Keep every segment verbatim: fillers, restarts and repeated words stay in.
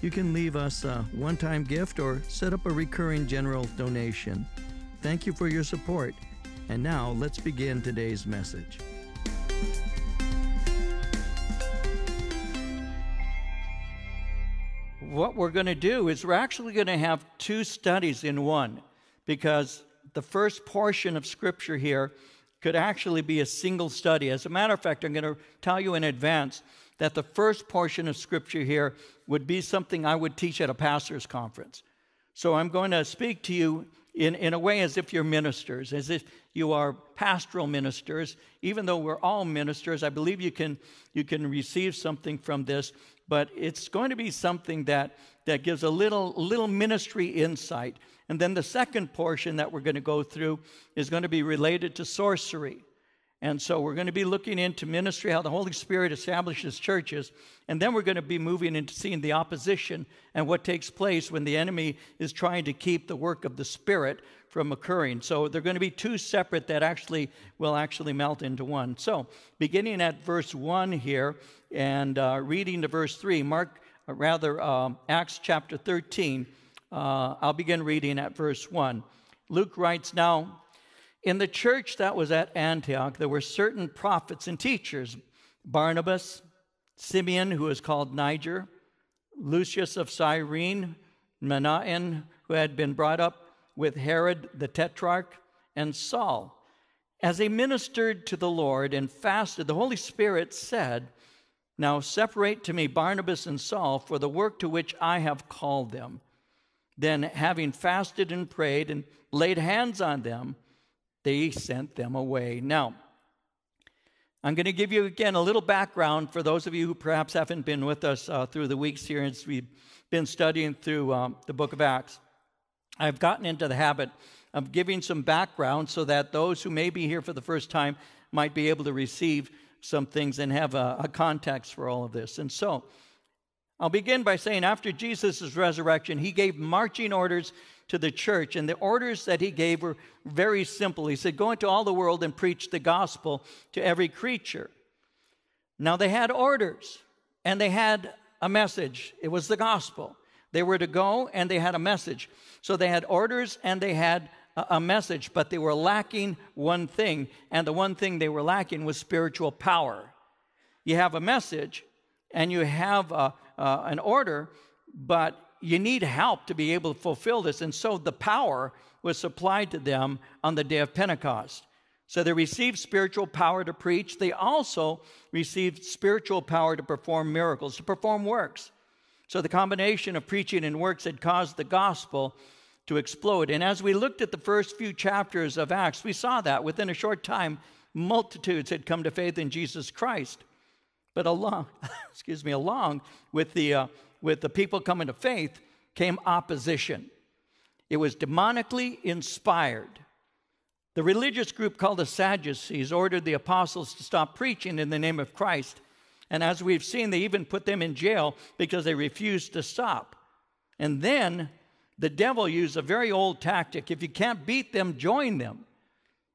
You can leave us a one-time gift or set up a recurring general donation. Thank you for your support. And now let's begin today's message. What we're going to do is we're actually going to have two studies in one, because the first portion of Scripture here could actually be a single study. As a matter of fact, I'm going to tell you in advance that the first portion of Scripture here would be something I would teach at a pastor's conference. So I'm going to speak to you in, in a way as if you're ministers, as if you are pastoral ministers. Even though we're all ministers, I believe you can, you can receive something from this. But it's going to be something that, that gives a little, little ministry insight. And then the second portion that we're going to go through is going to be related to sorcery. And so we're going to be looking into ministry, how the Holy Spirit establishes churches. And then we're going to be moving into seeing the opposition and what takes place when the enemy is trying to keep the work of the Spirit from occurring. So they're going to be two separate that actually will actually melt into one. So beginning at verse one here and uh, reading to verse three, Mark, uh, rather uh, Acts chapter thirteen, uh, I'll begin reading at verse one. Luke writes, "Now in the church that was at Antioch, there were certain prophets and teachers, Barnabas, Simeon, who is called Niger, Lucius of Cyrene, Manaen, who had been brought up with Herod the Tetrarch, and Saul. As they ministered to the Lord and fasted, the Holy Spirit said, 'Now separate to me Barnabas and Saul for the work to which I have called them.' Then, having fasted and prayed and laid hands on them, they sent them away." Now, I'm going to give you again a little background for those of you who perhaps haven't been with us uh, through the weeks here as we've been studying through um, the book of Acts. I've gotten into the habit of giving some background so that those who may be here for the first time might be able to receive some things and have a, a context for all of this. And so I'll begin by saying after Jesus' resurrection, he gave marching orders to the church, and the orders that he gave were very simple. He said, "Go into all the world and preach the gospel to every creature." Now they had orders, and they had a message. It was the gospel. They were to go, and they had a message. So they had orders, and they had a message, but they were lacking one thing, and the one thing they were lacking was spiritual power. You have a message, and you have a, uh, an order, but you need help to be able to fulfill this. And so the power was supplied to them on the day of Pentecost. So they received spiritual power to preach. They also received spiritual power to perform miracles, to perform works. So the combination of preaching and works had caused the gospel to explode. And as we looked at the first few chapters of Acts, we saw that within a short time, multitudes had come to faith in Jesus Christ. But along, excuse me, along with the... Uh, With the people coming to faith came opposition. It was demonically inspired. The religious group called the Sadducees ordered the apostles to stop preaching in the name of Christ. And as we've seen, they even put them in jail because they refused to stop. And then the devil used a very old tactic. If you can't beat them, join them.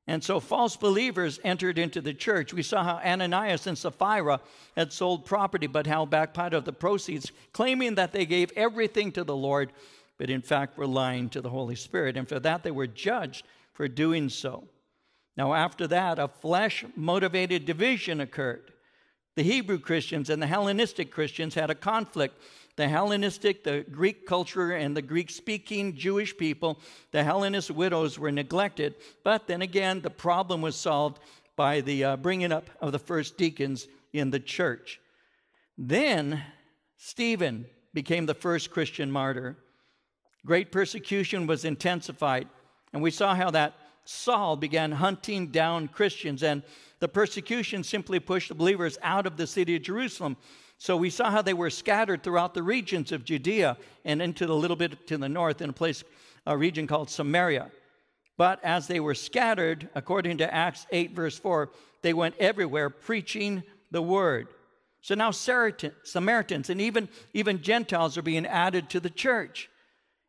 And so false believers entered into the church. We saw how Ananias and Sapphira had sold property but held back part of the proceeds, claiming that they gave everything to the Lord, but in fact were lying to the Holy Spirit. And for that, they were judged for doing so. Now, after that, a flesh-motivated division occurred. The Hebrew Christians and the Hellenistic Christians had a conflict. The Hellenistic, the Greek culture, and the Greek-speaking Jewish people, the Hellenist widows were neglected. But then again, the problem was solved by the uh, bringing up of the first deacons in the church. Then Stephen became the first Christian martyr. Great persecution was intensified, and we saw how that Saul began hunting down Christians, and the persecution simply pushed the believers out of the city of Jerusalem. So we saw how they were scattered throughout the regions of Judea and into the little bit to the north in a place, a region called Samaria. But as they were scattered, according to Acts eight, verse four, they went everywhere preaching the word. So now Samaritans and even, even Gentiles are being added to the church.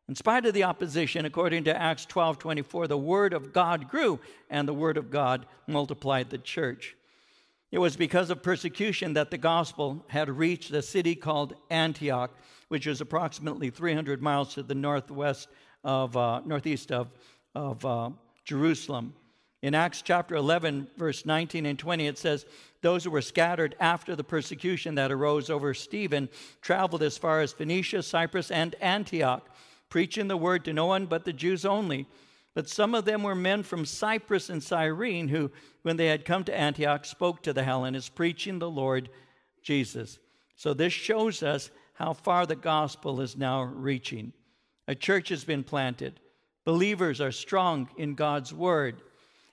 In spite of the opposition, according to Acts twelve, twenty-four, the word of God grew and the word of God multiplied the church. It was because of persecution that the gospel had reached a city called Antioch, which is approximately three hundred miles to the northwest of, uh, northeast of, of uh, Jerusalem. In Acts chapter eleven, verse nineteen and twenty, it says, those who were scattered after the persecution that arose over Stephen traveled as far as Phoenicia, Cyprus, and Antioch, preaching the word to no one but the Jews only. But some of them were men from Cyprus and Cyrene who, when they had come to Antioch, spoke to the Hellenists, preaching the Lord Jesus. So this shows us how far the gospel is now reaching. A church has been planted. Believers are strong in God's word.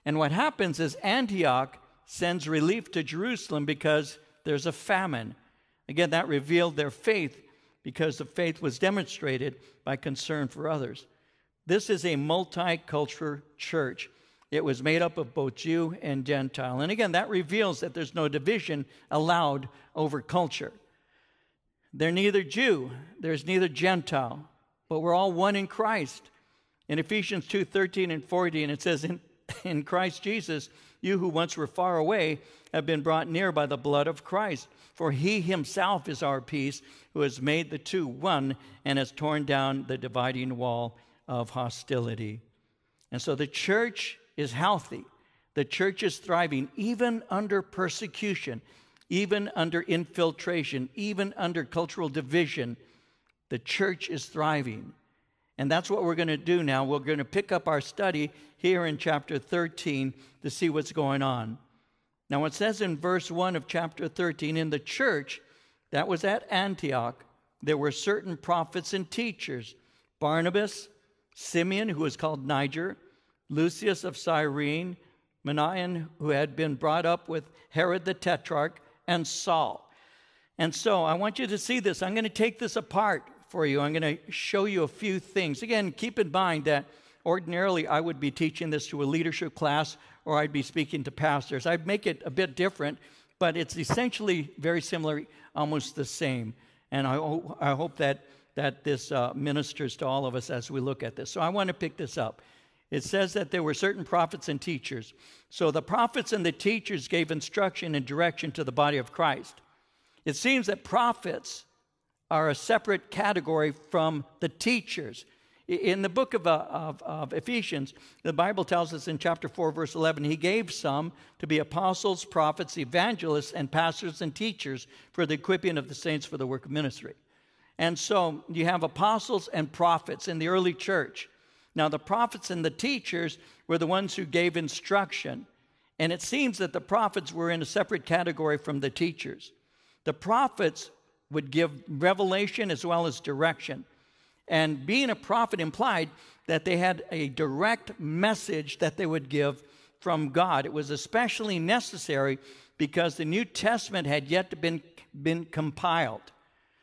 And what happens is Antioch sends relief to Jerusalem because there's a famine. Again, that revealed their faith, because the faith was demonstrated by concern for others. This is a multicultural church. It was made up of both Jew and Gentile. And again, that reveals that there's no division allowed over culture. They're neither Jew, there's neither Gentile, but we're all one in Christ. In Ephesians two, thirteen and fourteen, it says, in, in Christ Jesus, you who once were far away have been brought near by the blood of Christ. For he himself is our peace, who has made the two one and has torn down the dividing wall of hostility. And so the church is healthy. The church is thriving, even under persecution, even under infiltration, even under cultural division. The church is thriving. And that's what we're going to do now. We're going to pick up our study here in chapter thirteen to see what's going on. Now it says in verse one of chapter thirteen, in the church that was at Antioch, there were certain prophets and teachers, Barnabas, Simeon, who was called Niger, Lucius of Cyrene, Manaen, who had been brought up with Herod the Tetrarch, and Saul. And so I want you to see this. I'm going to take this apart for you. I'm going to show you a few things. Again, keep in mind that ordinarily I would be teaching this to a leadership class, or I'd be speaking to pastors. I'd make it a bit different, but it's essentially very similar, almost the same. And I, ho- I hope that, that this uh, ministers to all of us as we look at this. So I want to pick this up. It says that there were certain prophets and teachers. So the prophets and the teachers gave instruction and direction to the body of Christ. It seems that prophets are a separate category from the teachers. In the book of, uh, of, of Ephesians, the Bible tells us in chapter four, verse eleven, he gave some to be apostles, prophets, evangelists, and pastors and teachers for the equipping of the saints for the work of ministry. And so you have apostles and prophets in the early church. Now the prophets and the teachers were the ones who gave instruction. And it seems that the prophets were in a separate category from the teachers. The prophets would give revelation as well as direction. And being a prophet implied that they had a direct message that they would give from God. It was especially necessary because the New Testament had yet to been, been compiled.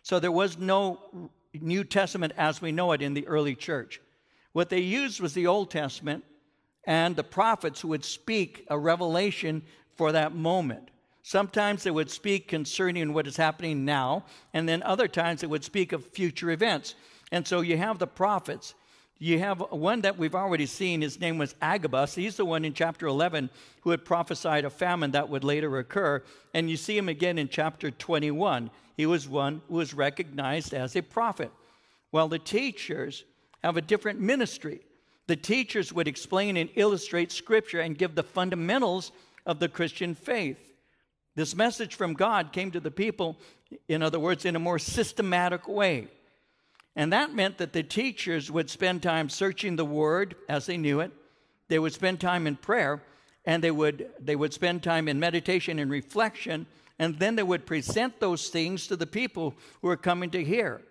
So there was no New Testament as we know it in the early church. What they used was the Old Testament and the prophets who would speak a revelation for that moment. Sometimes they would speak concerning what is happening now, and then other times they would speak of future events. And so you have the prophets. You have one that we've already seen. His name was Agabus. He's the one in chapter eleven who had prophesied a famine that would later occur. And you see him again in chapter twenty-one. He was one who was recognized as a prophet. Well, the teachers have a different ministry. The teachers would explain and illustrate Scripture and give the fundamentals of the Christian faith. This message from God came to the people, in other words, in a more systematic way. And that meant that the teachers would spend time searching the Word as they knew it. They would spend time in prayer, and they would, they would spend time in meditation and reflection, and then they would present those things to the people who are coming to hear.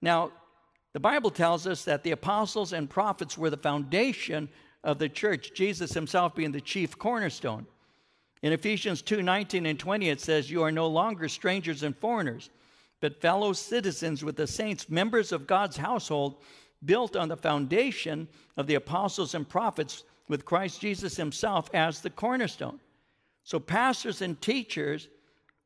Now, the Bible tells us that the apostles and prophets were the foundation of the church, Jesus himself being the chief cornerstone. In Ephesians two nineteen and twenty, it says, "You are no longer strangers and foreigners, but fellow citizens with the saints, members of God's household, built on the foundation of the apostles and prophets, with Christ Jesus himself as the cornerstone." So pastors and teachers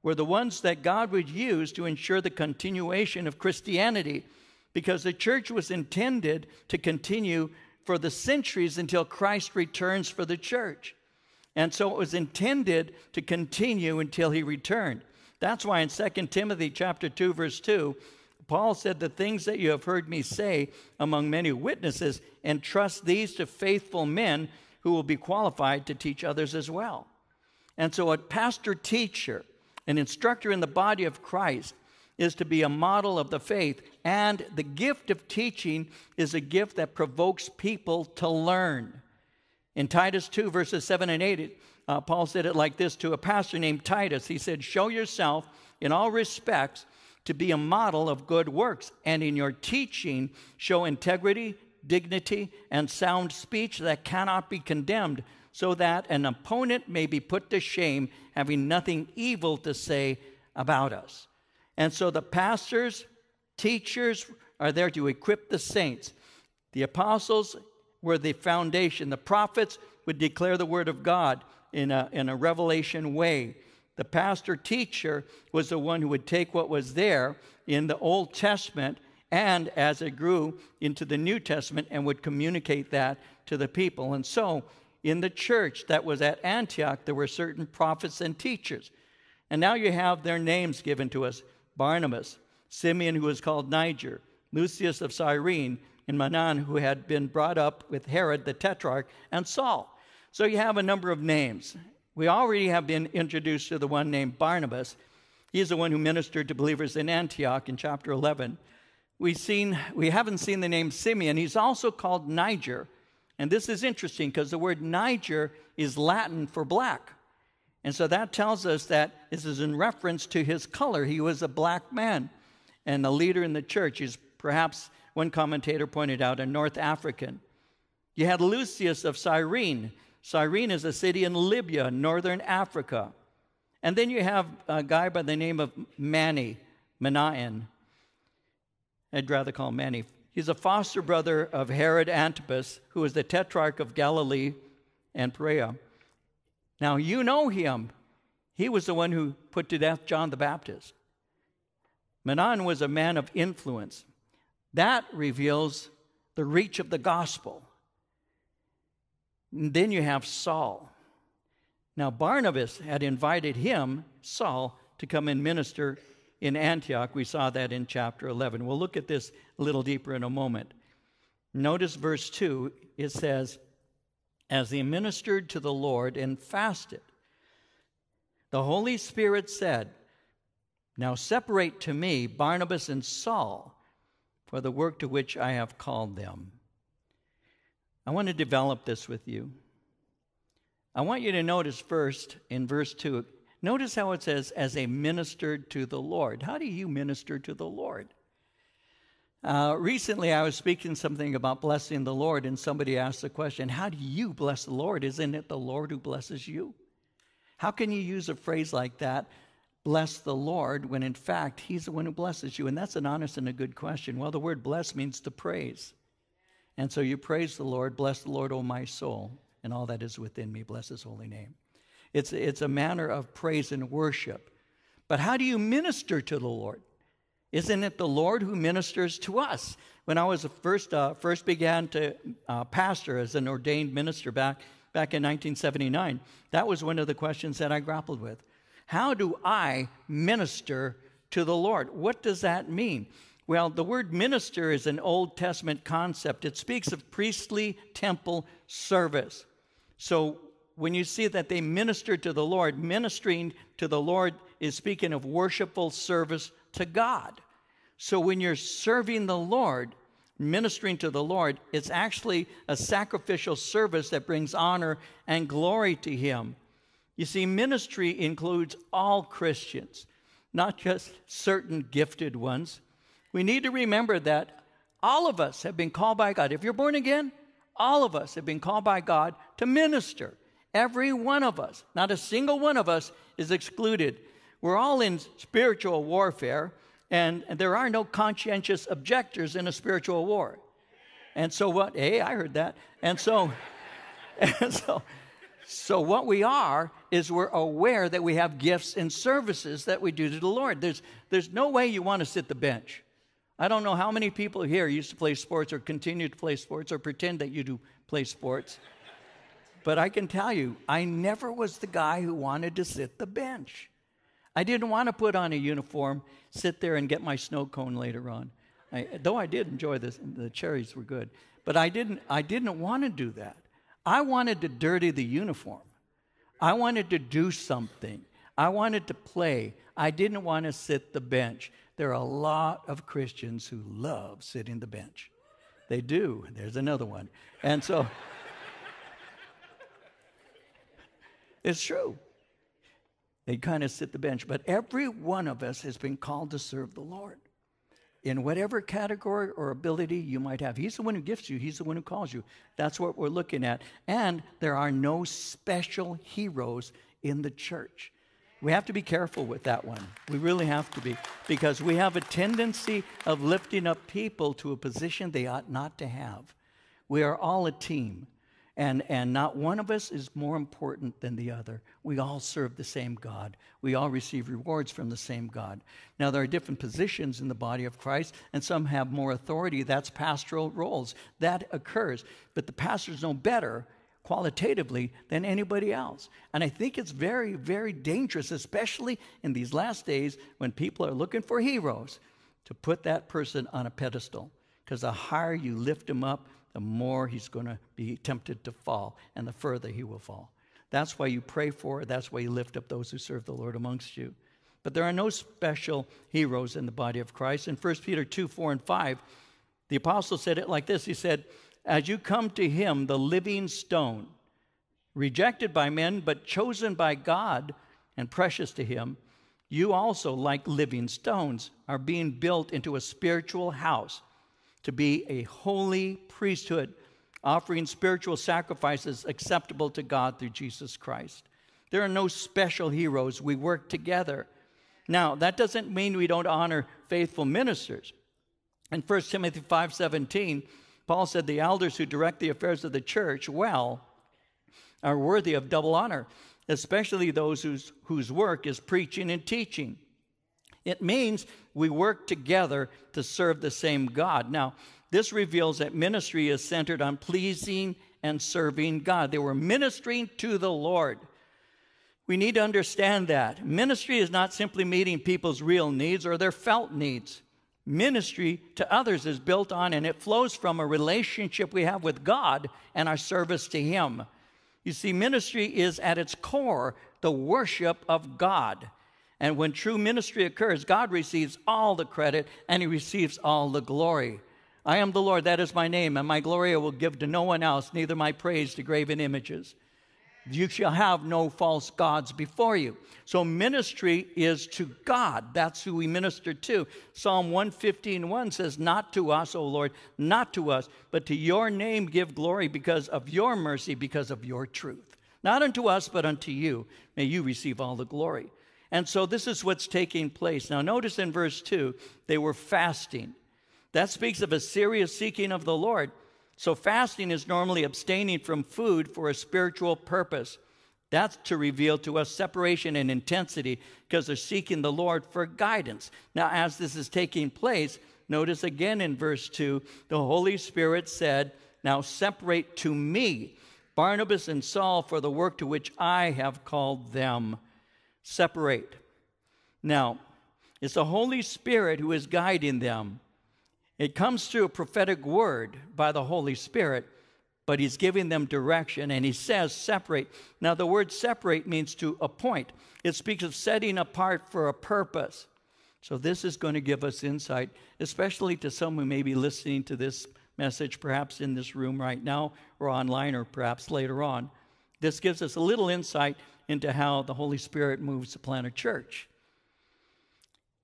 were the ones that God would use to ensure the continuation of Christianity, because the church was intended to continue for the centuries until Christ returns for the church. And so it was intended to continue until he returned. That's why in Second Timothy chapter two, verse two, Paul said, "The things that you have heard me say among many witnesses, entrust these to faithful men who will be qualified to teach others as well." And so a pastor teacher, an instructor in the body of Christ, is to be a model of the faith. And the gift of teaching is a gift that provokes people to learn. In Titus two, verses seven and eight, uh, Paul said it like this to a pastor named Titus. He said, "Show yourself in all respects to be a model of good works, and in your teaching show integrity, dignity, and sound speech that cannot be condemned, so that an opponent may be put to shame, having nothing evil to say about us." And so the pastors, teachers are there to equip the saints. The apostles were the foundation. The prophets would declare the word of God in a, in a revelation way. The pastor teacher was the one who would take what was there in the Old Testament and as it grew into the New Testament and would communicate that to the people. And so in the church that was at Antioch, there were certain prophets and teachers. And now you have their names given to us: Barnabas, Simeon, who was called Niger, Lucius of Cyrene, and Manaen, who had been brought up with Herod the Tetrarch, and Saul. So you have a number of names. We already have been introduced to the one named Barnabas. He's the one who ministered to believers in Antioch in chapter eleven. We've seen, we haven't seen the name Simeon. He's also called Niger. And this is interesting because the word Niger is Latin for black. And so that tells us that this is in reference to his color. He was a black man and a leader in the church. He's perhaps, one commentator pointed out, a North African. You had Lucius of Cyrene. Cyrene is a city in Libya, northern Africa. And then you have a guy by the name of Mani, Manaen. I'd rather call him Mani. He's a foster brother of Herod Antipas, who was the Tetrarch of Galilee and Perea. Now, you know him. He was the one who put to death John the Baptist. Manaen was a man of influence. That reveals the reach of the gospel. And then you have Saul. Now, Barnabas had invited him, Saul, to come and minister in Antioch. We saw that in chapter eleven. We'll look at this a little deeper in a moment. Notice verse two. It says, "As he ministered to the Lord and fasted, the Holy Spirit said, 'Now separate to me Barnabas and Saul, for the work to which I have called them.'" I want to develop this with you. I want you to notice first in verse two, notice how it says, "as they ministered to the Lord." How do you minister to the Lord? Uh, recently, I was speaking something about blessing the Lord, and somebody asked the question, how do you bless the Lord? Isn't it the Lord who blesses you? How can you use a phrase like that, bless the Lord, when in fact he's the one who blesses you? And that's an honest and a good question. Well, the word bless means to praise. And so you praise the Lord. "Bless the Lord, O my soul, and all that is within me. Bless his holy name." It's, it's a manner of praise and worship. But how do you minister to the Lord? Isn't it the Lord who ministers to us? When I was first, uh, first began to uh, pastor as an ordained minister back, back in nineteen seventy-nine, that was one of the questions that I grappled with. How do I minister to the Lord? What does that mean? Well, the word minister is an Old Testament concept. It speaks of priestly temple service. So when you see that they ministered to the Lord, ministering to the Lord is speaking of worshipful service to God. So when you're serving the Lord, ministering to the Lord, it's actually a sacrificial service that brings honor and glory to him. You see, ministry includes all Christians, not just certain gifted ones. We need to remember that all of us have been called by God. If you're born again, all of us have been called by God to minister. Every one of us. Not a single one of us is excluded. We're all in spiritual warfare, and there are no conscientious objectors in a spiritual war. And so what? Hey, I heard that. And so, and so, so what we are is we're aware that we have gifts and services that we do to the Lord. There's, there's no way you want to sit the bench. I don't know how many people here used to play sports or continue to play sports or pretend that you do play sports. But I can tell you, I never was the guy who wanted to sit the bench. I didn't want to put on a uniform, sit there and get my snow cone later on. I, though I did enjoy this, the cherries were good. But I didn't, I didn't want to do that. I wanted to dirty the uniform. I wanted to do something. I wanted to play. I didn't want to sit the bench. There are a lot of Christians who love sitting the bench. They do. There's another one. And so... It's true. They kind of sit the bench. But every one of us has been called to serve the Lord in whatever category or ability you might have. He's the one who gifts you. He's the one who calls you. That's what we're looking at. And there are no special heroes in the church. We have to be careful with that one. We really have to be, because we have a tendency of lifting up people to a position they ought not to have. We are all a team. And and not one of us is more important than the other. We all serve the same God. We all receive rewards from the same God. Now, there are different positions in the body of Christ, and some have more authority. That's pastoral roles. That occurs. But the pastors know better qualitatively than anybody else. And I think it's very, very dangerous, especially in these last days when people are looking for heroes, to put that person on a pedestal. Because the higher you lift them up, the more he's going to be tempted to fall, and the further he will fall. That's why you pray for it. That's why you lift up those who serve the Lord amongst you. But there are no special heroes in the body of Christ. In First Peter two, four, and five, the apostle said it like this. He said, as you come to him, the living stone, rejected by men, but chosen by God and precious to him, you also, like living stones, are being built into a spiritual house, to be a holy priesthood, offering spiritual sacrifices acceptable to God through Jesus Christ. There are no special heroes. We work together. Now, that doesn't mean we don't honor faithful ministers. In First Timothy five seventeen, Paul said, the elders who direct the affairs of the church well are worthy of double honor, especially those whose, whose work is preaching and teaching. It means we work together to serve the same God. Now, this reveals that ministry is centered on pleasing and serving God. They were ministering to the Lord. We need to understand that. Ministry is not simply meeting people's real needs or their felt needs. Ministry to others is built on, and it flows from, a relationship we have with God and our service to Him. You see, ministry is at its core the worship of God. And when true ministry occurs, God receives all the credit, and He receives all the glory. I am the Lord, that is my name, and my glory I will give to no one else, neither my praise to graven images. You shall have no false gods before you. So ministry is to God. That's who we minister to. Psalm one fifteen, one says, not to us, O Lord, not to us, but to your name give glory, because of your mercy, because of your truth. Not unto us, but unto you. May you receive all the glory. And so this is what's taking place. Now notice in verse two, they were fasting. That speaks of a serious seeking of the Lord. So fasting is normally abstaining from food for a spiritual purpose. That's to reveal to us separation and intensity, because they're seeking the Lord for guidance. Now as this is taking place, notice again in verse two, the Holy Spirit said, now separate to me Barnabas and Saul for the work to which I have called them. Separate. Now, it's the Holy Spirit who is guiding them. It comes through a prophetic word by the Holy Spirit, but He's giving them direction, and He says separate. Now, the word separate means to appoint. It speaks of setting apart for a purpose. So this is going to give us insight, especially to some who may be listening to this message, perhaps in this room right now or online or perhaps later on. This gives us a little insight into how the Holy Spirit moves to plant a church.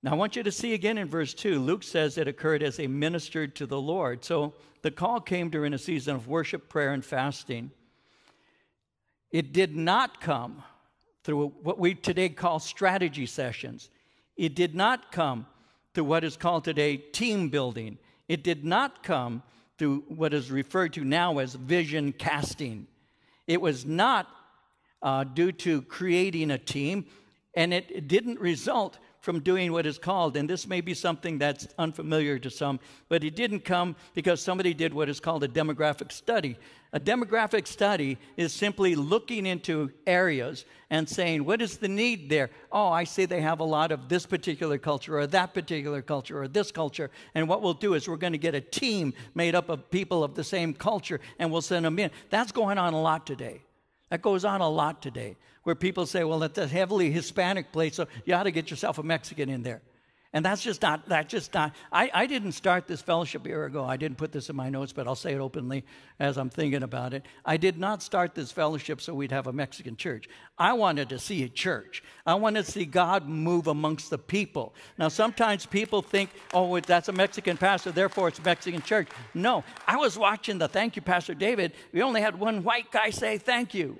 Now, I want you to see again in verse two, Luke says it occurred as they ministered to the Lord. So the call came during a season of worship, prayer, and fasting. It did not come through what we today call strategy sessions. It did not come through what is called today team building. It did not come through what is referred to now as vision casting. It was not uh, due to creating a team, and it, it didn't result from doing what is called, and this may be something that's unfamiliar to some, but it didn't come because somebody did what is called a demographic study. A demographic study is simply looking into areas and saying, what is the need there? Oh, I see they have a lot of this particular culture or that particular culture or this culture, and what we'll do is we're going to get a team made up of people of the same culture, and we'll send them in. That's going on a lot today. That goes on a lot today, where people say, well, it's a heavily Hispanic place, so you ought to get yourself a Mexican in there. And that's just not, that's just not, I, I didn't start this fellowship a year ago. I didn't put this in my notes, but I'll say it openly as I'm thinking about it. I did not start this fellowship so we'd have a Mexican church. I wanted to see a church. I wanted to see God move amongst the people. Now, sometimes people think, oh, that's a Mexican pastor, therefore it's a Mexican church. No, I was watching the Thank You, Pastor David. We only had one white guy say thank you.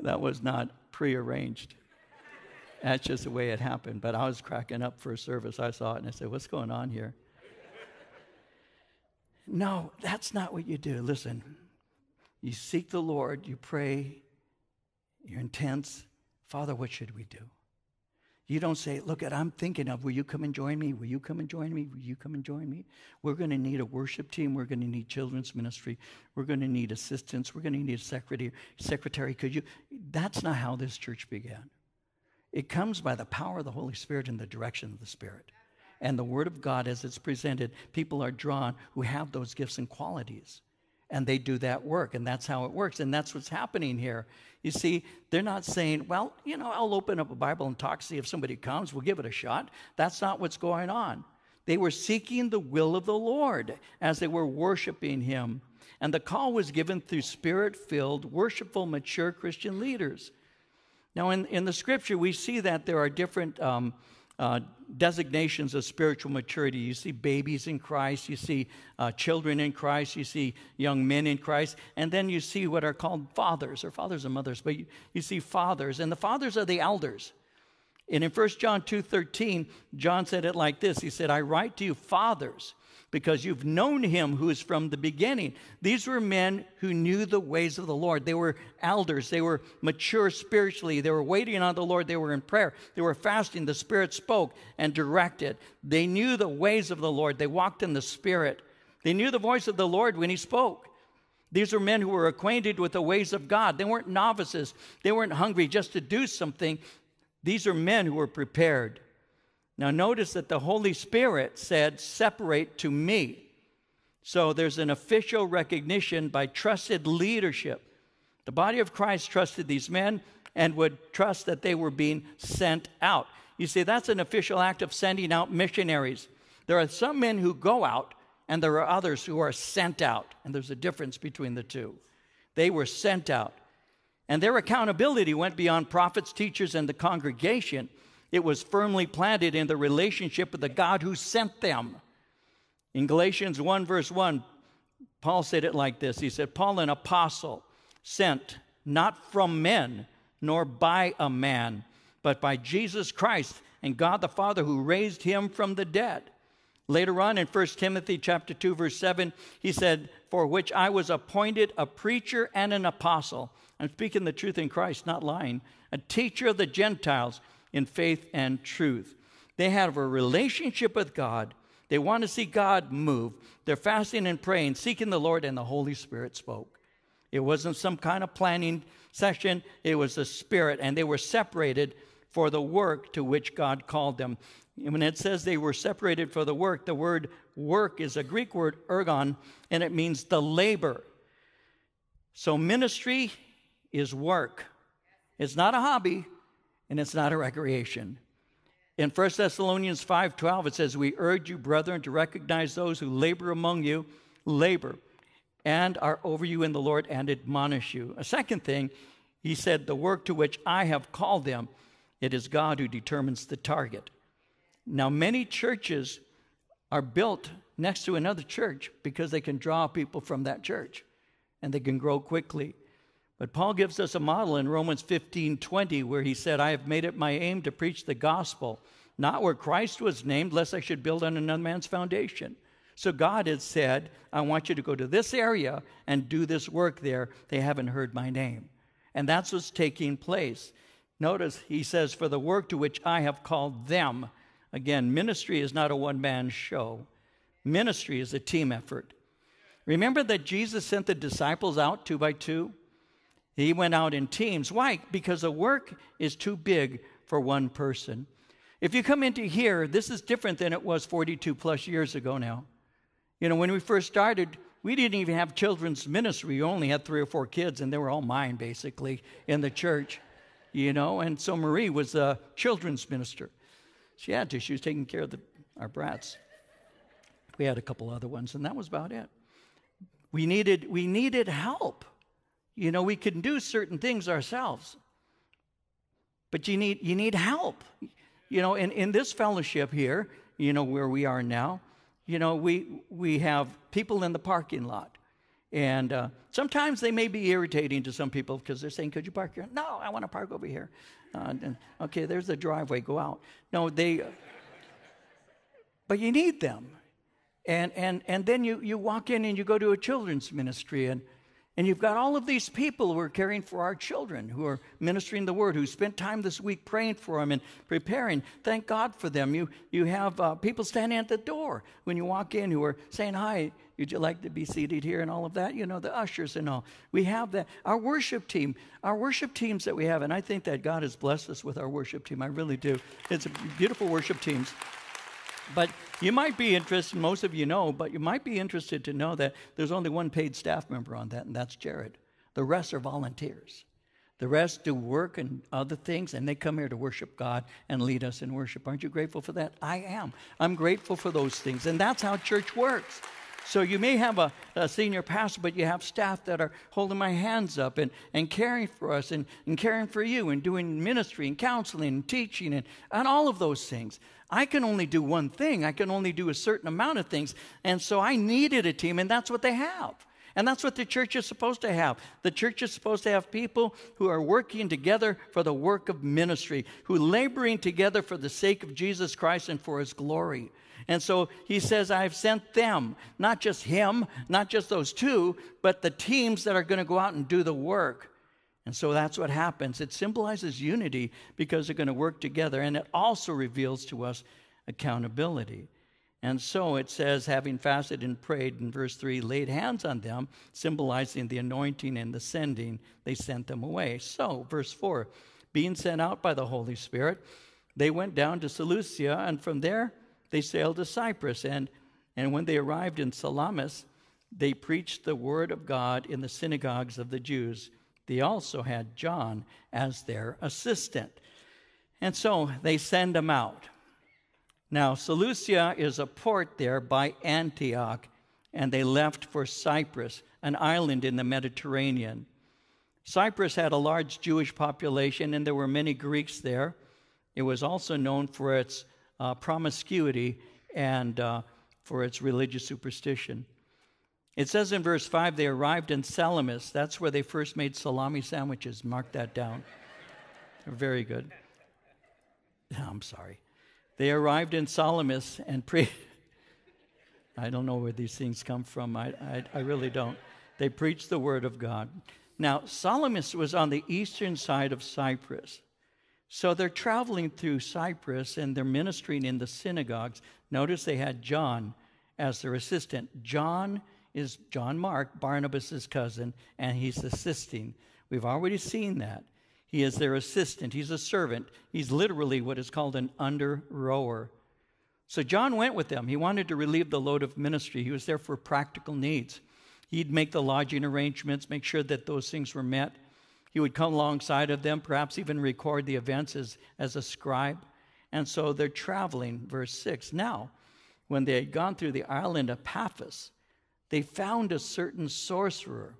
That was not prearranged. That's just the way it happened. But I was cracking up for a service. I saw it and I said, what's going on here? No, that's not what you do. Listen, you seek the Lord, you pray, you're intense. Father, what should we do? You don't say, look, at, I'm thinking of, will you come and join me? Will you come and join me? Will you come and join me? We're going to need a worship team. We're going to need children's ministry. We're going to need assistance. We're going to need a secretary. Secretary, could you? That's not how this church began. It comes by the power of the Holy Spirit and the direction of the Spirit. And the Word of God, as it's presented, people are drawn who have those gifts and qualities. And they do that work, and that's how it works, and that's what's happening here. You see, they're not saying, well, you know, I'll open up a Bible and talk, see if somebody comes, we'll give it a shot. That's not what's going on. They were seeking the will of the Lord as they were worshiping Him. And the call was given through Spirit-filled, worshipful, mature Christian leaders. Now, in, in the Scripture, we see that there are different Um, Uh, designations of spiritual maturity. You see babies in Christ, you see uh, children in Christ, you see young men in Christ, and then you see what are called fathers, or fathers and mothers, but you, you see fathers, and the fathers are the elders. And in First John two thirteen, John said it like this. He said, I write to you fathers, because you've known Him who is from the beginning. These were men who knew the ways of the Lord. They were elders. They were mature spiritually. They were waiting on the Lord. They were in prayer. They were fasting. The Spirit spoke and directed. They knew the ways of the Lord. They walked in the Spirit. They knew the voice of the Lord when He spoke. These were men who were acquainted with the ways of God. They weren't novices. They weren't hungry just to do something. These are men who were prepared. Now, notice that the Holy Spirit said, separate to me. So there's an official recognition by trusted leadership. The body of Christ trusted these men and would trust that they were being sent out. You see, that's an official act of sending out missionaries. There are some men who go out, and there are others who are sent out. And there's a difference between the two. They were sent out. And their accountability went beyond prophets, teachers, and the congregation. It was firmly planted in the relationship with the God who sent them. In Galatians one, verse one, Paul said it like this. He said, Paul, an apostle, sent not from men, nor by a man, but by Jesus Christ and God the Father who raised Him from the dead. Later on in First Timothy chapter two, verse seven, he said, for which I was appointed a preacher and an apostle. I'm speaking the truth in Christ, not lying. A teacher of the Gentiles in faith and truth. They have a relationship with God. They want to see God move. They're fasting and praying, seeking the Lord, and the Holy Spirit spoke. It wasn't some kind of planning session. It was the Spirit, and they were separated for the work to which God called them. And when it says they were separated for the work, the word work is a Greek word, ergon, and it means the labor. So ministry is work. It's not a hobby, and it's not a recreation. In First Thessalonians five twelve, it says, we urge you, brethren, to recognize those who labor among you. Labor. and are over you in the Lord and admonish you. A second thing, he said, the work to which I have called them, it is God who determines the target. Now, many churches are built next to another church because they can draw people from that church and they can grow quickly. But Paul gives us a model in Romans fifteen twenty, where he said, I have made it my aim to preach the gospel, not where Christ was named, lest I should build on another man's foundation. So God had said, I want you to go to this area and do this work there. They haven't heard my name. And that's what's taking place. Notice he says, for the work to which I have called them. Again, ministry is not a one-man show. Ministry is a team effort. Remember that Jesus sent the disciples out two by two? He went out in teams. Why? Because the work is too big for one person. If you come into here, this is different than it was forty-two plus years ago now. You know, when we first started, we didn't even have children's ministry. We only had three or four kids, and they were all mine, basically, in the church, you know. And so Marie was a children's minister. She had to. She was taking care of the, our brats. We had a couple other ones, and that was about it. We needed, we needed help. You know, we can do certain things ourselves, but you need you need help. You know, in, in this fellowship here, you know, where we are now, you know, we we have people in the parking lot, and uh, sometimes they may be irritating to some people because they're saying, could you park here? No, I want to park over here. Uh, and, okay, there's the driveway, go out. No, they, but you need them. And, and, and then you, you walk in and you go to a children's ministry, and And you've got all of these people who are caring for our children, who are ministering the word, who spent time this week praying for them and preparing. Thank God for them. You you have uh, people standing at the door when you walk in who are saying, hi, would you like to be seated here and all of that? You know, the ushers and all. We have that. Our worship team, our worship teams that we have, and I think that God has blessed us with our worship team. I really do. It's beautiful worship teams. But you might be interested, most of you know, but you might be interested to know that there's only one paid staff member on that, and that's Jared. The rest are volunteers. The rest do work and other things, and they come here to worship God and lead us in worship. Aren't you grateful for that? I am. I'm grateful for those things, and that's how church works. So you may have a, a senior pastor, but you have staff that are holding my hands up and, and caring for us and, and caring for you and doing ministry and counseling and teaching and, and all of those things. I can only do one thing. I can only do a certain amount of things. And so I needed a team, and that's what they have. And that's what the church is supposed to have. The church is supposed to have people who are working together for the work of ministry, who are laboring together for the sake of Jesus Christ and for his glory. And so he says, I've sent them, not just him, not just those two, but the teams that are going to go out and do the work. And so that's what happens. It symbolizes unity because they're going to work together, and it also reveals to us accountability. And so it says, having fasted and prayed, in verse three, laid hands on them, symbolizing the anointing and the sending, they sent them away. So, verse four, being sent out by the Holy Spirit, they went down to Seleucia, and from there, they sailed to Cyprus, and, and when they arrived in Salamis, they preached the word of God in the synagogues of the Jews. They also had John as their assistant. And so they send him out. Now, Seleucia is a port there by Antioch, and they left for Cyprus, an island in the Mediterranean. Cyprus had a large Jewish population, and there were many Greeks there. It was also known for its Uh, promiscuity, and uh, for its religious superstition. It says in verse five, they arrived in Salamis. That's where they first made salami sandwiches. Mark that down. They're very good. I'm sorry. They arrived in Salamis and pre... I don't know where these things come from. I, I, I really don't. They preached the word of God. Now, Salamis was on the eastern side of Cyprus. So they're traveling through Cyprus, and they're ministering in the synagogues. Notice they had John as their assistant. John is John Mark, Barnabas' cousin, and he's assisting. We've already seen that. He is their assistant. He's a servant. He's literally what is called an under-rower. So John went with them. He wanted to relieve the load of ministry. He was there for practical needs. He'd make the lodging arrangements, make sure that those things were met. He would come alongside of them, perhaps even record the events as, as a scribe. And so they're traveling, verse six. Now, when they had gone through the island of Paphos, they found a certain sorcerer,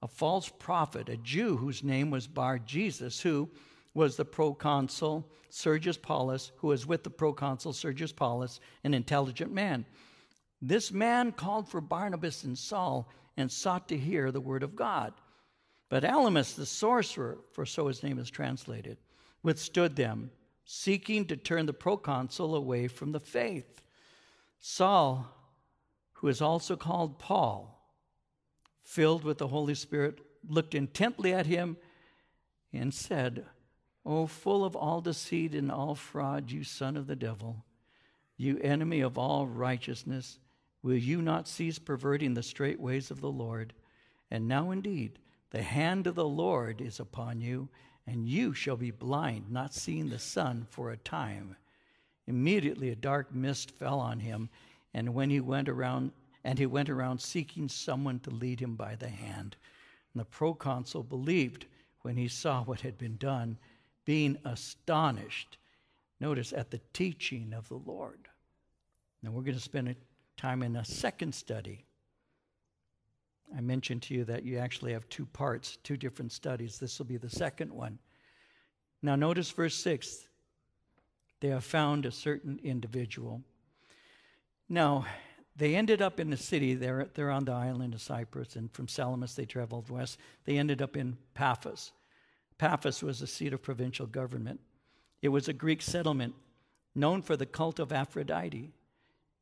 a false prophet, a Jew whose name was Bar-Jesus, who was the proconsul Sergius Paulus, who was with the proconsul Sergius Paulus, an intelligent man. This man called for Barnabas and Saul and sought to hear the word of God. But Elymas, the sorcerer, for so his name is translated, withstood them, seeking to turn the proconsul away from the faith. Saul, who is also called Paul, filled with the Holy Spirit, looked intently at him and said, "O full of all deceit and all fraud, you son of the devil, you enemy of all righteousness, will you not cease perverting the straight ways of the Lord? And now indeed, the hand of the Lord is upon you, and you shall be blind, not seeing the sun for a time." Immediately a dark mist fell on him, and when he went around, and he went around seeking someone to lead him by the hand. And the proconsul believed when he saw what had been done, being astonished, notice, at the teaching of the Lord. Now we're going to spend time in a second study. I mentioned to you that you actually have two parts, two different studies. This will be the second one. Now notice verse six. They have found a certain individual. Now, they ended up in the city. They're, they're on the island of Cyprus, and from Salamis they traveled west. They ended up in Paphos. Paphos was the seat of provincial government. It was a Greek settlement known for the cult of Aphrodite.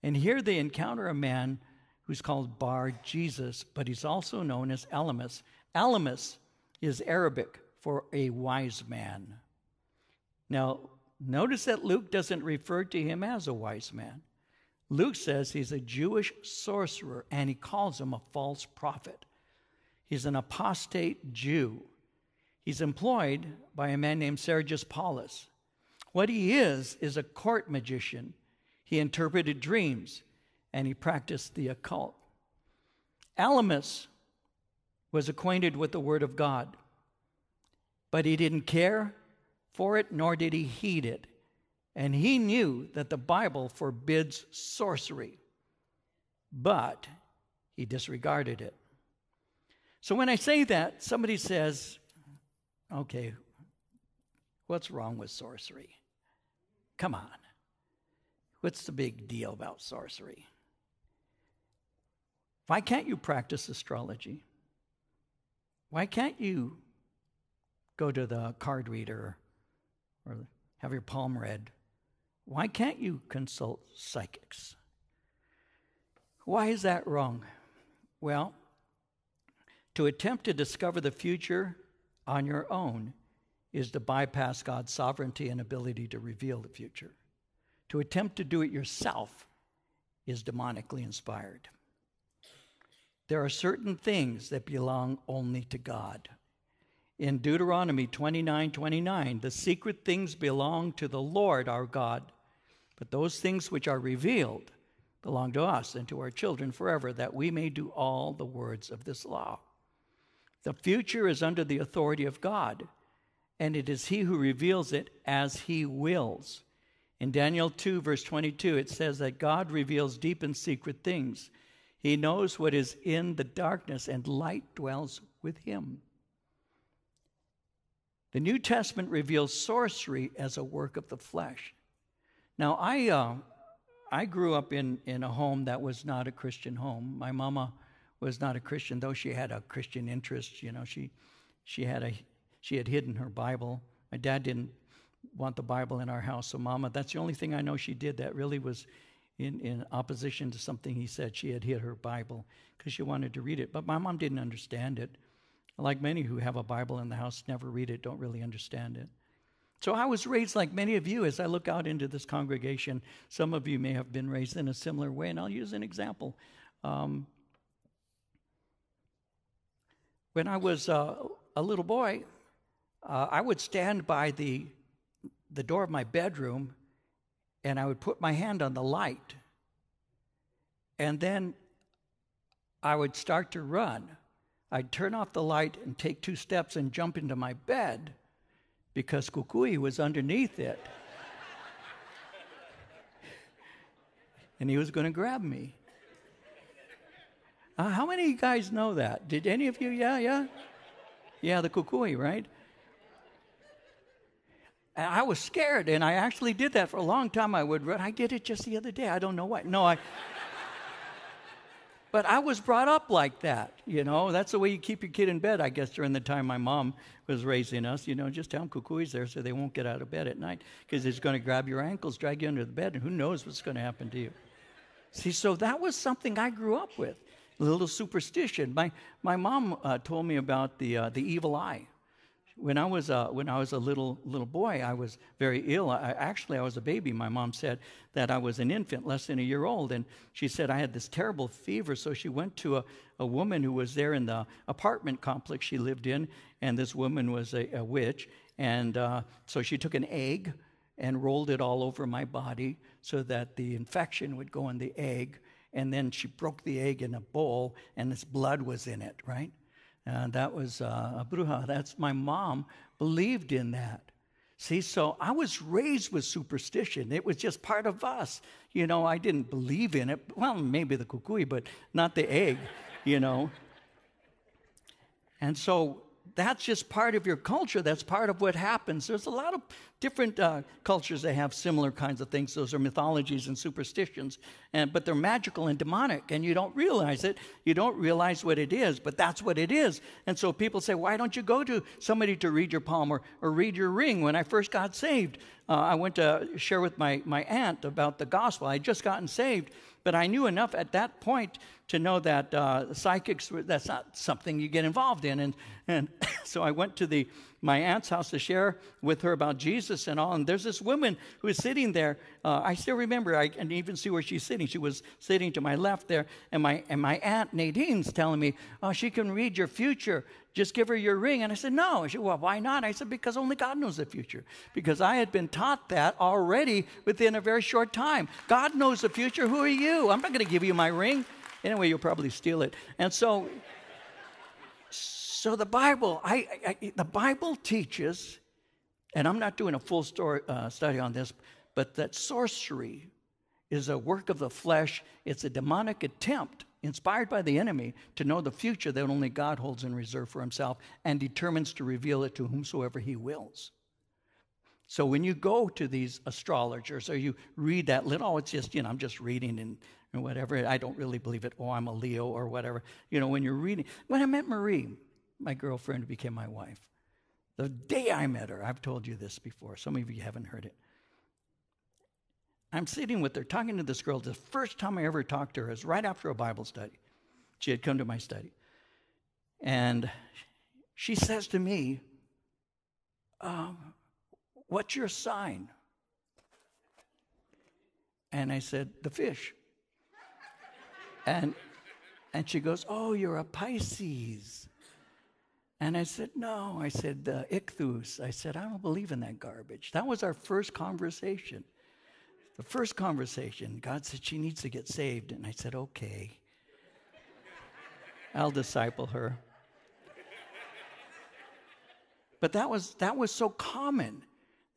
And here they encounter a man who's called Bar-Jesus, but he's also known as Elymas. Elymas is Arabic for a wise man. Now, notice that Luke doesn't refer to him as a wise man. Luke says he's a Jewish sorcerer, and he calls him a false prophet. He's an apostate Jew. He's employed by a man named Sergius Paulus. What he is is a court magician. He interpreted dreams, and he practiced the occult. Elymas was acquainted with the word of God, but he didn't care for it, nor did he heed it. And he knew that the Bible forbids sorcery, but he disregarded it. So when I say that, somebody says, okay, what's wrong with sorcery? Come on. What's the big deal about sorcery? Why can't you practice astrology? Why can't you go to the card reader or have your palm read? Why can't you consult psychics? Why is that wrong? Well, to attempt to discover the future on your own is to bypass God's sovereignty and ability to reveal the future. To attempt to do it yourself is demonically inspired. There are certain things that belong only to God. In Deuteronomy twenty-nine twenty-nine, the secret things belong to the Lord our God, but those things which are revealed belong to us and to our children forever, that we may do all the words of this law. The future is under the authority of God, and it is he who reveals it as he wills. In Daniel two, verse twenty-two, it says that God reveals deep and secret things. He knows what is in the darkness, and light dwells with him. The New Testament reveals sorcery as a work of the flesh. Now, I uh, I grew up in, in a home that was not a Christian home. My mama was not a Christian, though she had a Christian interest. You know, she she had a she had hidden her Bible. My dad didn't want the Bible in our house, so Mama, that's the only thing I know she did that really was in, in opposition to something he said. She had hid her Bible because she wanted to read it, but my mom didn't understand it. Like many who have a Bible in the house, never read it, don't really understand it. So I was raised like many of you. As I look out into this congregation, some of you may have been raised in a similar way, and I'll use an example. Um, when I was uh, a little boy, uh, I would stand by the, the door of my bedroom, and I would put my hand on the light, and then I would start to run. I'd turn off the light and take two steps and jump into my bed because Kukui was underneath it. And he was going to grab me. Uh, how many of you guys know that? Did any of you? Yeah, yeah. Yeah, the kukui, right? And I was scared, and I actually did that for a long time. I would read. I did it just the other day. I don't know why. No, I... But I was brought up like that, you know. That's the way you keep your kid in bed, I guess, during the time my mom was raising us. You know, just tell them kukui's there so they won't get out of bed at night, because it's going to grab your ankles, drag you under the bed, and who knows what's going to happen to you. See, so that was something I grew up with, a little superstition. My my mom uh, told me about the uh, the evil eye. When I was uh, when I was a little little boy, I was very ill. I, actually, I was a baby. My mom said that I was an infant, less than a year old, and she said I had this terrible fever. So she went to a, a woman who was there in the apartment complex she lived in, and this woman was a, a witch. And uh, so she took an egg and rolled it all over my body so that the infection would go in the egg. And then she broke the egg in a bowl, and this blood was in it, right? And that was uh, a bruja. That's my mom believed in that. See, so I was raised with superstition. It was just part of us. You know, I didn't believe in it. Well, maybe the kukui, but not the egg, you know. And so that's just part of your culture. That's part of what happens. There's a lot of different uh, cultures that have similar kinds of things. Those are mythologies and superstitions, and but they're magical and demonic, and you don't realize it. You don't realize what it is, but that's what it is. And so people say, why don't you go to somebody to read your palm or, or read your ring? When I first got saved, uh, I went to share with my, my aunt about the gospel. I had just gotten saved, but I knew enough at that point to know that uh, psychics, that's not something you get involved in. And, and so I went to the my aunt's house to share with her about Jesus and all. And there's this woman who is sitting there. Uh, I still remember. I can even see where she's sitting. She was sitting to my left there. And my and my aunt Nadine's telling me, oh, she can read your future. Just give her your ring. And I said, no. And she said, well, why not? I said, because only God knows the future. Because I had been taught that already within a very short time. God knows the future. Who are you? I'm not going to give you my ring. Anyway, you'll probably steal it. And so... So the Bible, I, I, the Bible teaches, and I'm not doing a full story, uh, study on this, but that sorcery is a work of the flesh. It's a demonic attempt inspired by the enemy to know the future that only God holds in reserve for himself and determines to reveal it to whomsoever he wills. So when you go to these astrologers or you read that, oh, it's just, you know, I'm just reading and, and whatever. I don't really believe it. Oh, I'm a Leo or whatever. You know, when you're reading. When I met Marie, my girlfriend became my wife. The day I met her, I've told you this before. Some of you haven't heard it. I'm sitting with her, talking to this girl. The first time I ever talked to her is right after a Bible study. She had come to my study. And she says to me, um, what's your sign? And I said, the fish. and, and she goes, oh, you're a Pisces. And I said, no. I said, uh, ichthus. I said, I don't believe in that garbage. That was our first conversation. The first conversation, God said she needs to get saved. And I said, okay. I'll disciple her. But that was that was so common.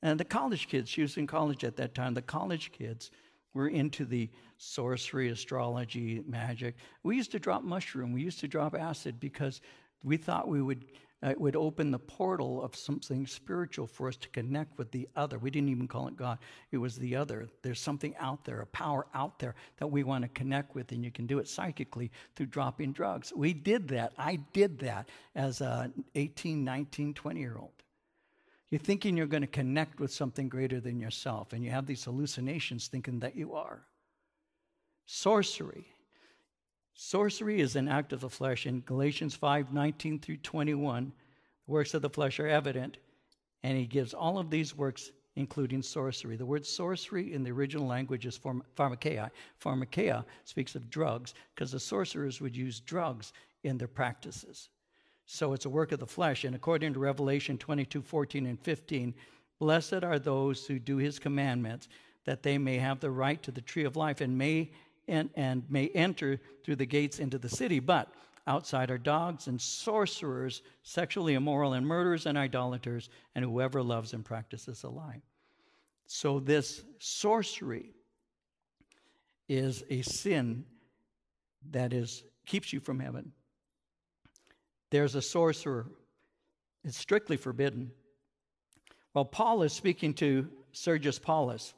And the college kids, she was in college at that time, the college kids were into the sorcery, astrology, magic. We used to drop mushroom. We used to drop acid because... we thought we would uh, it would open the portal of something spiritual for us to connect with the other. We didn't even call it God. It was the other. There's something out there, a power out there that we want to connect with, and you can do it psychically through dropping drugs. We did that. I did that as an eighteen, nineteen, twenty-year-old. You're thinking you're going to connect with something greater than yourself, and you have these hallucinations thinking that you are. Sorcery. Sorcery is an act of the flesh. In Galatians five, nineteen through twenty-one, the works of the flesh are evident, and he gives all of these works, including sorcery. The word sorcery in the original language is pharm- pharmakeia. Pharmakeia speaks of drugs, because the sorcerers would use drugs in their practices. So it's a work of the flesh, and according to Revelation twenty-two, fourteen, and fifteen, blessed are those who do his commandments, that they may have the right to the tree of life and may And, and may enter through the gates into the city. But outside are dogs and sorcerers, sexually immoral and murderers and idolaters, and whoever loves and practices a lie. So this sorcery is a sin that is keeps you from heaven. There's a sorcerer. It's strictly forbidden. Well, Paul is speaking to Sergius Paulus.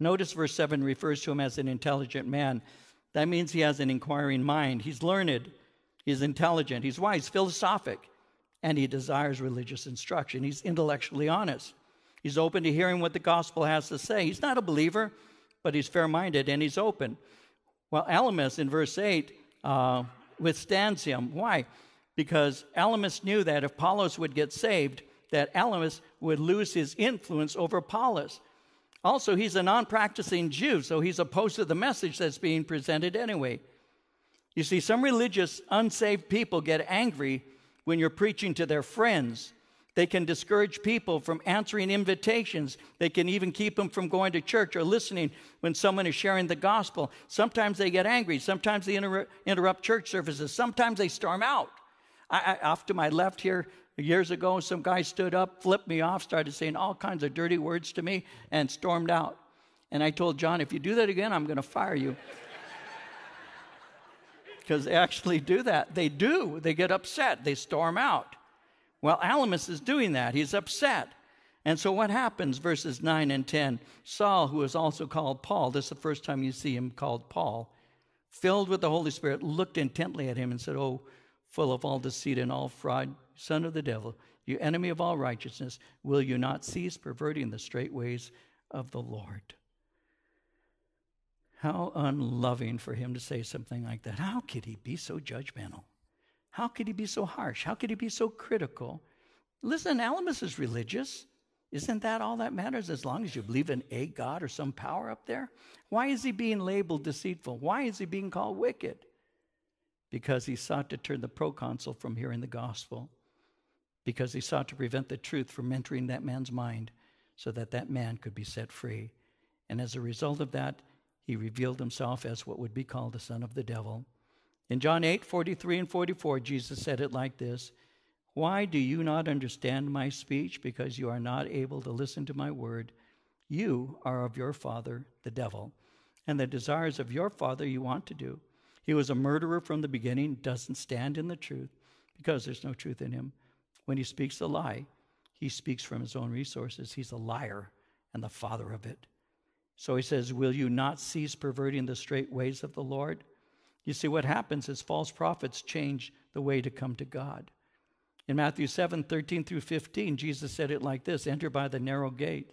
Notice verse seven refers to him as an intelligent man. That means he has an inquiring mind. He's learned. He's intelligent. He's wise, philosophic, and he desires religious instruction. He's intellectually honest. He's open to hearing what the gospel has to say. He's not a believer, but he's fair-minded, and he's open. Well, Elymas in verse eight uh, withstands him. Why? Because Elymas knew that if Paulus would get saved, that Elymas would lose his influence over Paulus. Also, he's a non-practicing Jew, so he's opposed to the message that's being presented anyway. You see, some religious, unsaved people get angry when you're preaching to their friends. They can discourage people from answering invitations. They can even keep them from going to church or listening when someone is sharing the gospel. Sometimes they get angry. Sometimes they inter- interrupt church services. Sometimes they storm out. I, I, off to my left here, years ago, some guy stood up, flipped me off, started saying all kinds of dirty words to me, and stormed out. And I told John, if you do that again, I'm going to fire you. Because they actually do that. They do. They get upset. They storm out. Well, Elymas is doing that. He's upset. And so what happens? Verses nine and ten. Saul, who is also called Paul, this is the first time you see him called Paul, filled with the Holy Spirit, looked intently at him and said, "Oh, full of all deceit and all fraud, son of the devil, you enemy of all righteousness, will you not cease perverting the straight ways of the Lord?" How unloving for him to say something like that. How could he be so judgmental? How could he be so harsh? How could he be so critical? Listen, Elymas is religious. Isn't that all that matters, as long as you believe in a god or some power up there? Why is he being labeled deceitful? Why is he being called wicked? Because he sought to turn the proconsul from hearing the gospel. Because he sought to prevent the truth from entering that man's mind so that that man could be set free. And as a result of that, he revealed himself as what would be called the son of the devil. In John eight, forty-three and forty-four, Jesus said it like this: "Why do you not understand my speech? Because you are not able to listen to my word. You are of your father, the devil, and the desires of your father you want to do. He was a murderer from the beginning, doesn't stand in the truth, because there's no truth in him. When he speaks a lie, he speaks from his own resources. He's a liar and the father of it." So he says, "Will you not cease perverting the straight ways of the Lord?" You see, what happens is false prophets change the way to come to God. In Matthew seven, thirteen through fifteen, Jesus said it like this: "Enter by the narrow gate,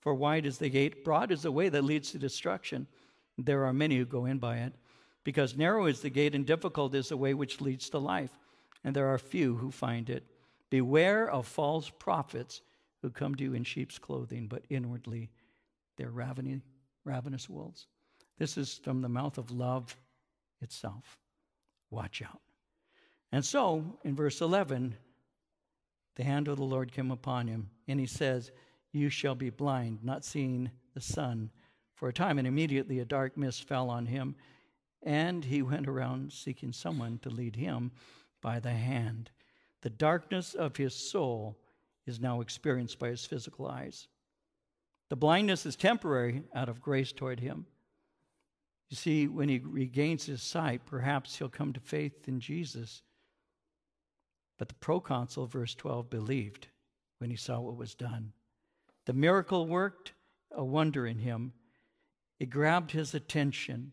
for wide is the gate, broad is the way that leads to destruction. There are many who go in by it, because narrow is the gate and difficult is the way which leads to life, and there are few who find it. Beware of false prophets who come to you in sheep's clothing, but inwardly they're ravening, ravenous wolves." This is from the mouth of love itself. Watch out. And so, in verse eleven, the hand of the Lord came upon him, and he says, "You shall be blind, not seeing the sun for a time." And immediately a dark mist fell on him, and he went around seeking someone to lead him by the hand. The darkness of his soul is now experienced by his physical eyes. The blindness is temporary out of grace toward him. You see, when he regains his sight, perhaps he'll come to faith in Jesus. But the proconsul, verse twelve, believed when he saw what was done. The miracle worked a wonder in him. It grabbed his attention,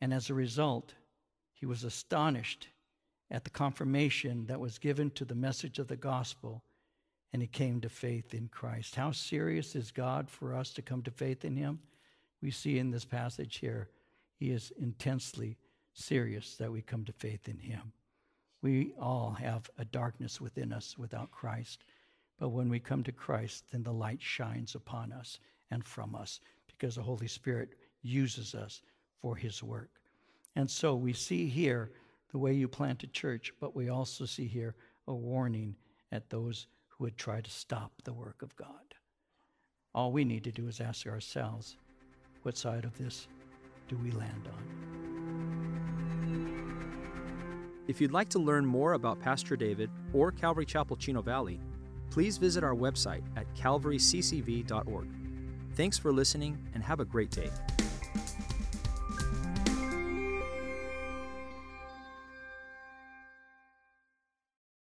and as a result, he was astonished at the confirmation that was given to the message of the gospel, and he came to faith in Christ. How serious is God for us to come to faith in him? We see in this passage here, he is intensely serious that we come to faith in him. We all have a darkness within us without Christ. But when we come to Christ, then the light shines upon us and from us, because the Holy Spirit uses us for his work. And so we see here the way you plant a church, but we also see here a warning at those who would try to stop the work of God. All we need to do is ask ourselves, what side of this do we land on? If you'd like to learn more about Pastor David or Calvary Chapel Chino Valley, please visit our website at calvary c c v dot org. Thanks for listening and have a great day.